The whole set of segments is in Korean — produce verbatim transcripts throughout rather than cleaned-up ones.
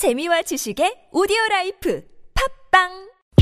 재미와 지식의 오디오라이프 팟빵.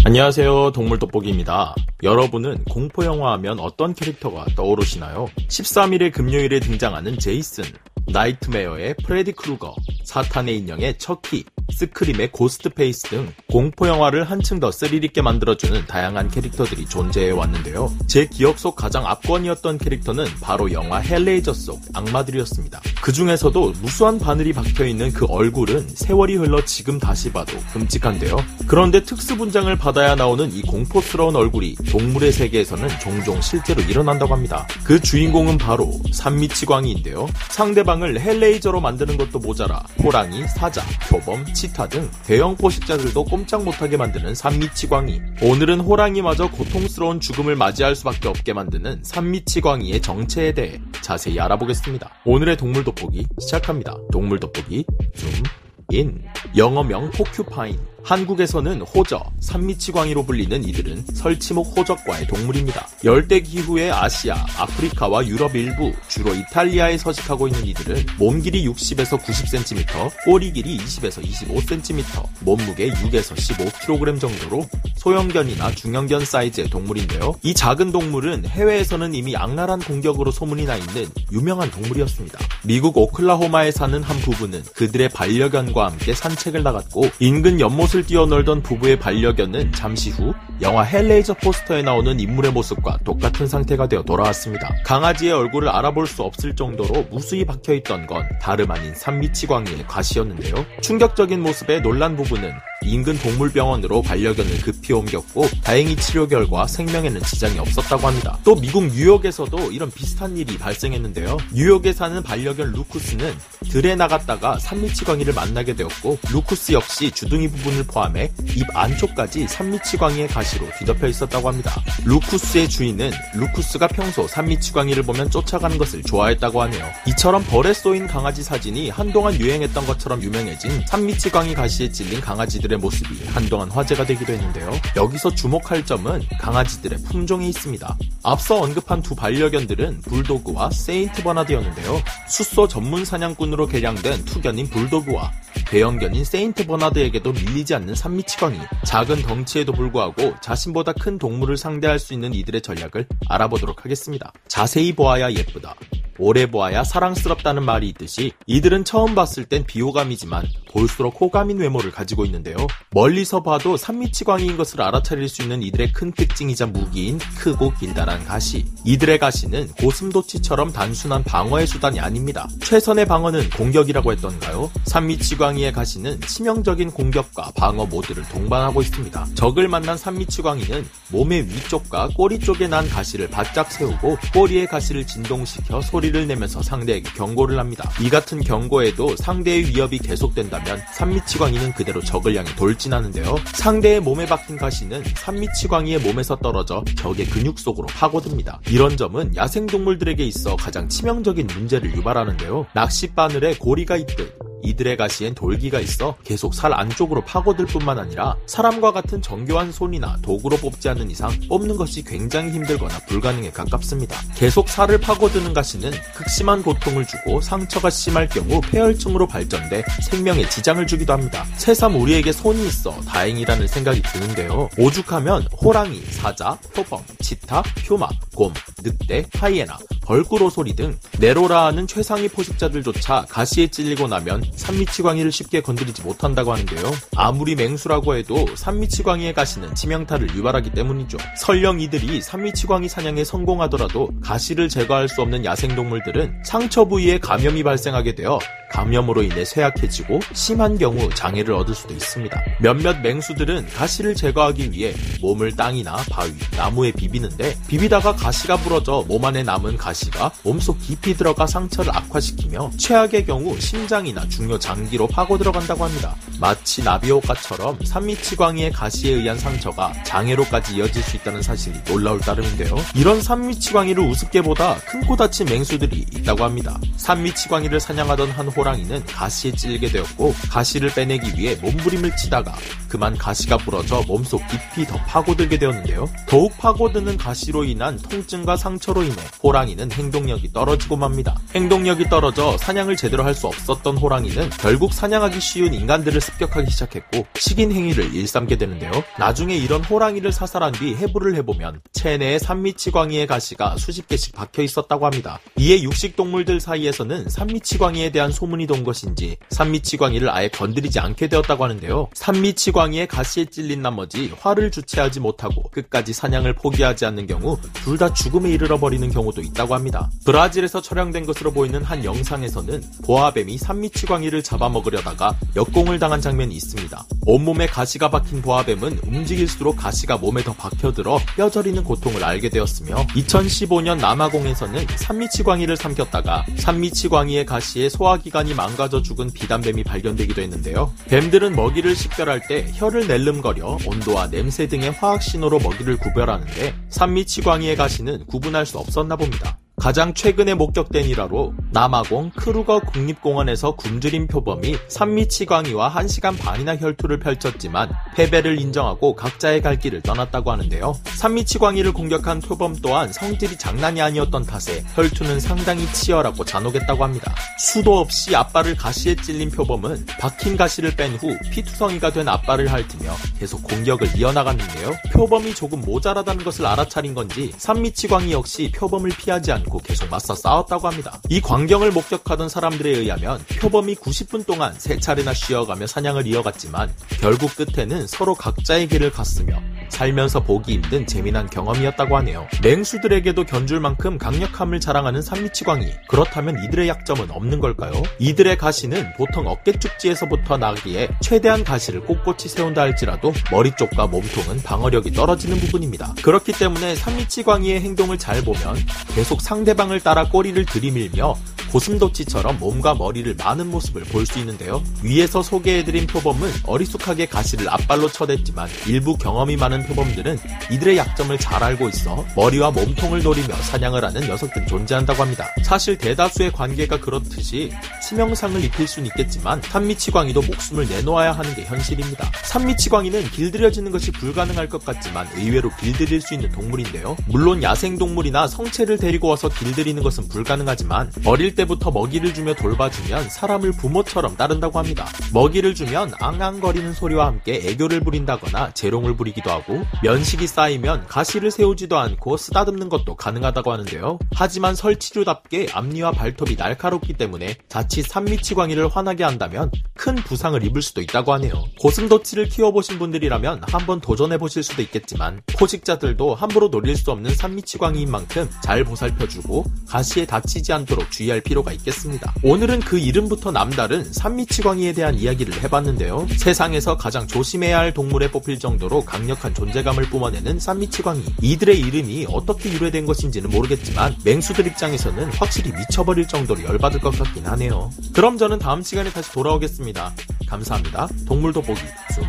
안녕하세요, 동물돋보기입니다. 여러분은 공포영화 하면 어떤 캐릭터가 떠오르시나요? 십삼 일의 금요일에 등장하는 제이슨, 나이트메어의 프레디 크루거, 사탄의 인형의 척키, 스크림의 고스트페이스 등 공포영화를 한층 더 스릴있게 만들어주는 다양한 캐릭터들이 존재해왔는데요. 제 기억 속 가장 압권이었던 캐릭터는 바로 영화 헬레이저 속 악마들이었습니다. 그 중에서도 무수한 바늘이 박혀있는 그 얼굴은 세월이 흘러 지금 다시 봐도 끔찍한데요. 그런데 특수분장을 받아야 나오는 이 공포스러운 얼굴이 동물의 세계에서는 종종 실제로 일어난다고 합니다. 그 주인공은 바로 산미치광이인데요. 상대방을 헬레이저로 만드는 것도 모자라 호랑이, 사자, 표범, 치타 등 대형 포식자들도 꼼짝 못하게 만드는 산미치광이. 오늘은 호랑이마저 고통스러운 죽음을 맞이할 수밖에 없게 만드는 산미치광이의 정체에 대해 자세히 알아보겠습니다. 오늘의 동물돋보기 시작합니다. 동물돋보기 줌인. 영어명 포큐파인, 한국에서는 호저, 산미치광이로 불리는 이들은 설치목 호적과의 동물입니다. 열대기후의 아시아, 아프리카와 유럽 일부, 주로 이탈리아에 서식하고 있는 이들은 몸 길이 육십에서 구십 센티미터, 꼬리 길이 이십에서 이십오 센티미터, 몸무게 육에서 십오 킬로그램 정도로 소형견이나 중형견 사이즈의 동물인데요. 이 작은 동물은 해외에서는 이미 악랄한 공격으로 소문이 나 있는 유명한 동물이었습니다. 미국 오클라호마에 사는 한 부부는 그들의 반려견과 함께 산책을 나갔고, 인근 연못을 뛰어놀던 부부의 반려견은 잠시 후 영화 헬레이저 포스터에 나오는 인물의 모습과 똑같은 상태가 되어 돌아왔습니다. 강아지의 얼굴을 알아볼 수 없을 정도로 무수히 박혀있던 건 다름 아닌 산미치광이의 과시였는데요. 충격적인 모습에 놀란 부부는 인근 동물병원으로 반려견을 급히 옮겼고, 다행히 치료 결과 생명에는 지장이 없었다고 합니다. 또 미국 뉴욕에서도 이런 비슷한 일이 발생했는데요. 뉴욕에 사는 반려견 루쿠스는 들에 나갔다가 산미치광이를 만나게 되었고, 루쿠스 역시 주둥이 부분을 포함해 입 안쪽까지 산미치광이의 가시로 뒤덮여 있었다고 합니다. 루쿠스의 주인은 루쿠스가 평소 산미치광이를 보면 쫓아가는 것을 좋아했다고 하네요. 이처럼 벌에 쏘인 강아지 사진이 한동안 유행했던 것처럼 유명해진 산미치광이 가시에 찔린 강아지들 의 모습이 한동안 화제가 되기도 했는데요. 여기서 주목할 점은 강아지들의 품종이 있습니다. 앞서 언급한 두 반려견들은 불도그와 세인트 버나드였는데요. 숫소 전문 사냥꾼으로 개량된 투견인 불도그와 대형견인 세인트 버나드에게도 밀리지 않는 산미치광이. 작은 덩치에도 불구하고 자신보다 큰 동물을 상대할 수 있는 이들의 전략을 알아보도록 하겠습니다. 자세히 보아야 예쁘다, 오래 보아야 사랑스럽다는 말이 있듯이 이들은 처음 봤을 땐 비호감이지만 볼수록 호감인 외모를 가지고 있는데요. 멀리서 봐도 산미치광이인 것을 알아차릴 수 있는 이들의 큰 특징이자 무기인 크고 길다란 가시. 이들의 가시는 고슴도치처럼 단순한 방어의 수단이 아닙니다. 최선의 방어는 공격이라고 했던가요? 산미치광이의 가시는 치명적인 공격과 방어 모두를 동반하고 있습니다. 적을 만난 산미치광이는 몸의 위쪽과 꼬리 쪽에 난 가시를 바짝 세우고 꼬리의 가시를 진동시켜 소리 를 내면서 상대에게 경고를 합니다. 이 같은 경고에도 상대의 위협이 계속된다면 산미치광이는 그대로 적을 향해 돌진하는데요. 상대의 몸에 박힌 가시는 산미치광이의 몸에서 떨어져 적의 근육 속으로 파고듭니다. 이런 점은 야생동물들에게 있어 가장 치명적인 문제를 유발하는데요. 낚싯바늘에 고리가 있듯 이들의 가시엔 돌기가 있어 계속 살 안쪽으로 파고들 뿐만 아니라 사람과 같은 정교한 손이나 도구로 뽑지 않는 이상 뽑는 것이 굉장히 힘들거나 불가능에 가깝습니다. 계속 살을 파고드는 가시는 극심한 고통을 주고 상처가 심할 경우 폐혈증으로 발전돼 생명에 지장을 주기도 합니다. 새삼 우리에게 손이 있어 다행이라는 생각이 드는데요. 오죽하면 호랑이, 사자, 표범, 치타, 표마, 곰, 늑대, 하이에나, 벌꾸로 소리 등 네로라 하는 최상위 포식자들조차 가시에 찔리고 나면 산미치광이를 쉽게 건드리지 못한다고 하는데요. 아무리 맹수라고 해도 산미치광이의 가시는 치명타를 유발하기 때문이죠. 설령 이들이 산미치광이 사냥에 성공하더라도 가시를 제거할 수 없는 야생동물들은 상처 부위에 감염이 발생하게 되어 감염으로 인해 쇠약해지고 심한 경우 장애를 얻을 수도 있습니다. 몇몇 맹수들은 가시를 제거하기 위해 몸을 땅이나 바위, 나무에 비비는데 비비다가 가시가 부러져 몸 안에 남은 가시가 몸속 깊이 들어가 상처를 악화시키며 최악의 경우 심장이나 중요 장기로 파고들어간다고 합니다. 마치 나비효과처럼 산미치광이의 가시에 의한 상처가 장애로까지 이어질 수 있다는 사실이 놀라울 따름인데요. 이런 산미치광이를 우습게 보다 큰 코 다친 맹수들이 있다고 합니다. 산미치광이를 사냥하던 한 호랑이는 가시에 찔리게 되었고, 가시를 빼내기 위해 몸부림을 치다가 그만 가시가 부러져 몸속 깊이 더 파고들게 되었는데요. 더욱 파고드는 가시로 인한 통증과 상처로 인해 호랑이는 호랑이는 행동력이 떨어지고 맙니다. 행동력이 떨어져 사냥을 제대로 할 수 없었던 호랑이는 결국 사냥하기 쉬운 인간들을 습격하기 시작했고 식인 행위를 일삼게 되는데요. 나중에 이런 호랑이를 사살한 뒤 해부를 해보면 체내에 산미치광이의 가시가 수십 개씩 박혀 있었다고 합니다. 이에 육식동물들 사이에서는 산미치광이에 대한 소문이 돈 것인지 산미치광이를 아예 건드리지 않게 되었다고 하는데요. 산미치광이의 가시에 찔린 나머지 화를 주체하지 못하고 끝까지 사냥을 포기하지 않는 경우 둘 다 죽음에 이르러 버리는 경우도 있다고 합니다. 브라질에서 촬영된 것으로 보이는 한 영상에서는 보아뱀이 산미치광이를 잡아먹으려다가 역공을 당한 장면이 있습니다. 온몸에 가시가 박힌 보아뱀은 움직일수록 가시가 몸에 더 박혀들어 뼈저리는 고통을 알게 되었으며 이천십오 년 남아공에서는 산미치광이를 삼켰다가 산미치광이의 가시에 소화기관이 망가져 죽은 비단뱀이 발견되기도 했는데요. 뱀들은 먹이를 식별할 때 혀를 낼름거려 온도와 냄새 등의 화학신호로 먹이를 구별하는데 산미치광이의 가시는 구분할 수 없었나 봅니다. 가장 최근에 목격된 일화로 남아공 크루거 국립공원에서 굶주린 표범이 산미치광이와 한 시간 반이나 혈투를 펼쳤지만 패배를 인정하고 각자의 갈 길을 떠났다고 하는데요. 산미치광이를 공격한 표범 또한 성질이 장난이 아니었던 탓에 혈투는 상당히 치열하고 잔혹했다고 합니다. 수도 없이 앞발을 가시에 찔린 표범은 박힌 가시를 뺀 후 피투성이가 된 앞발을 핥으며 계속 공격을 이어나갔는데요. 표범이 조금 모자라다는 것을 알아차린 건지 산미치광이 역시 표범을 피하지 않고 계속 맞서 싸웠다고 합니다. 이 광경을 목격하던 사람들에 의하면 표범이 구십 분 동안 세 차례나 쉬어가며 사냥을 이어갔지만 결국 끝에는 서로 각자의 길을 갔으며 살면서 보기 힘든 재미난 경험이었다고 하네요. 맹수들에게도 견줄 만큼 강력함을 자랑하는 산미치광이, 그렇다면 이들의 약점은 없는 걸까요? 이들의 가시는 보통 어깨축지에서부터 나기에 최대한 가시를 꼿꼿이 세운다 할지라도 머리 쪽과 몸통은 방어력이 떨어지는 부분입니다. 그렇기 때문에 산미치광이의 행동을 잘 보면 계속 상대방을 따라 꼬리를 들이밀며 고슴도치처럼 몸과 머리를 마는 모습을 볼 수 있는데요. 위에서 소개해드린 표범은 어리숙하게 가시를 앞발로 쳐댔지만 일부 경험이 많은 표범들은 이들의 약점을 잘 알고 있어 머리와 몸통을 노리며 사냥을 하는 녀석들 존재한다고 합니다. 사실 대다수의 관계가 그렇듯이 치명상을 입힐 수는 있겠지만 산미치광이도 목숨을 내놓아야 하는 게 현실입니다. 산미치광이는 길들여지는 것이 불가능할 것 같지만 의외로 길들일 수 있는 동물인데요. 물론 야생동물이나 성체를 데리고 와서 길들이는 것은 불가능하지만 어릴 때부터 먹이를 주며 돌봐주면 사람을 부모처럼 따른다고 합니다. 먹이를 주면 앙앙거리는 소리와 함께 애교를 부린다거나 재롱을 부리기도 하고 면식이 쌓이면 가시를 세우지도 않고 쓰다듬는 것도 가능하다고 하는데요. 하지만 설치류답게 앞니와 발톱이 날카롭기 때문에 자칫 산미치광이를 화나게 한다면 큰 부상을 입을 수도 있다고 하네요. 고슴도치를 키워보신 분들이라면 한번 도전해보실 수도 있겠지만 포식자들도 함부로 노릴 수 없는 산미치광이인 만큼 잘 보살펴주고 가시에 다치지 않도록 주의할 필요가 있겠습니다. 오늘은 그 이름부터 남다른 산미치광이에 대한 이야기를 해봤는데요. 세상에서 가장 조심해야 할 동물에 뽑힐 정도로 강력한 존재감을 뿜어내는 산미치광이. 이들의 이름이 어떻게 유래된 것인지는 모르겠지만 맹수들 입장에서는 확실히 미쳐버릴 정도로 열받을 것 같긴 하네요. 그럼 저는 다음 시간에 다시 돌아오겠습니다. 감사합니다. 동물돋보기 줌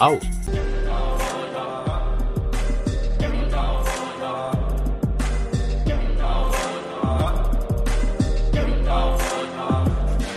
아웃.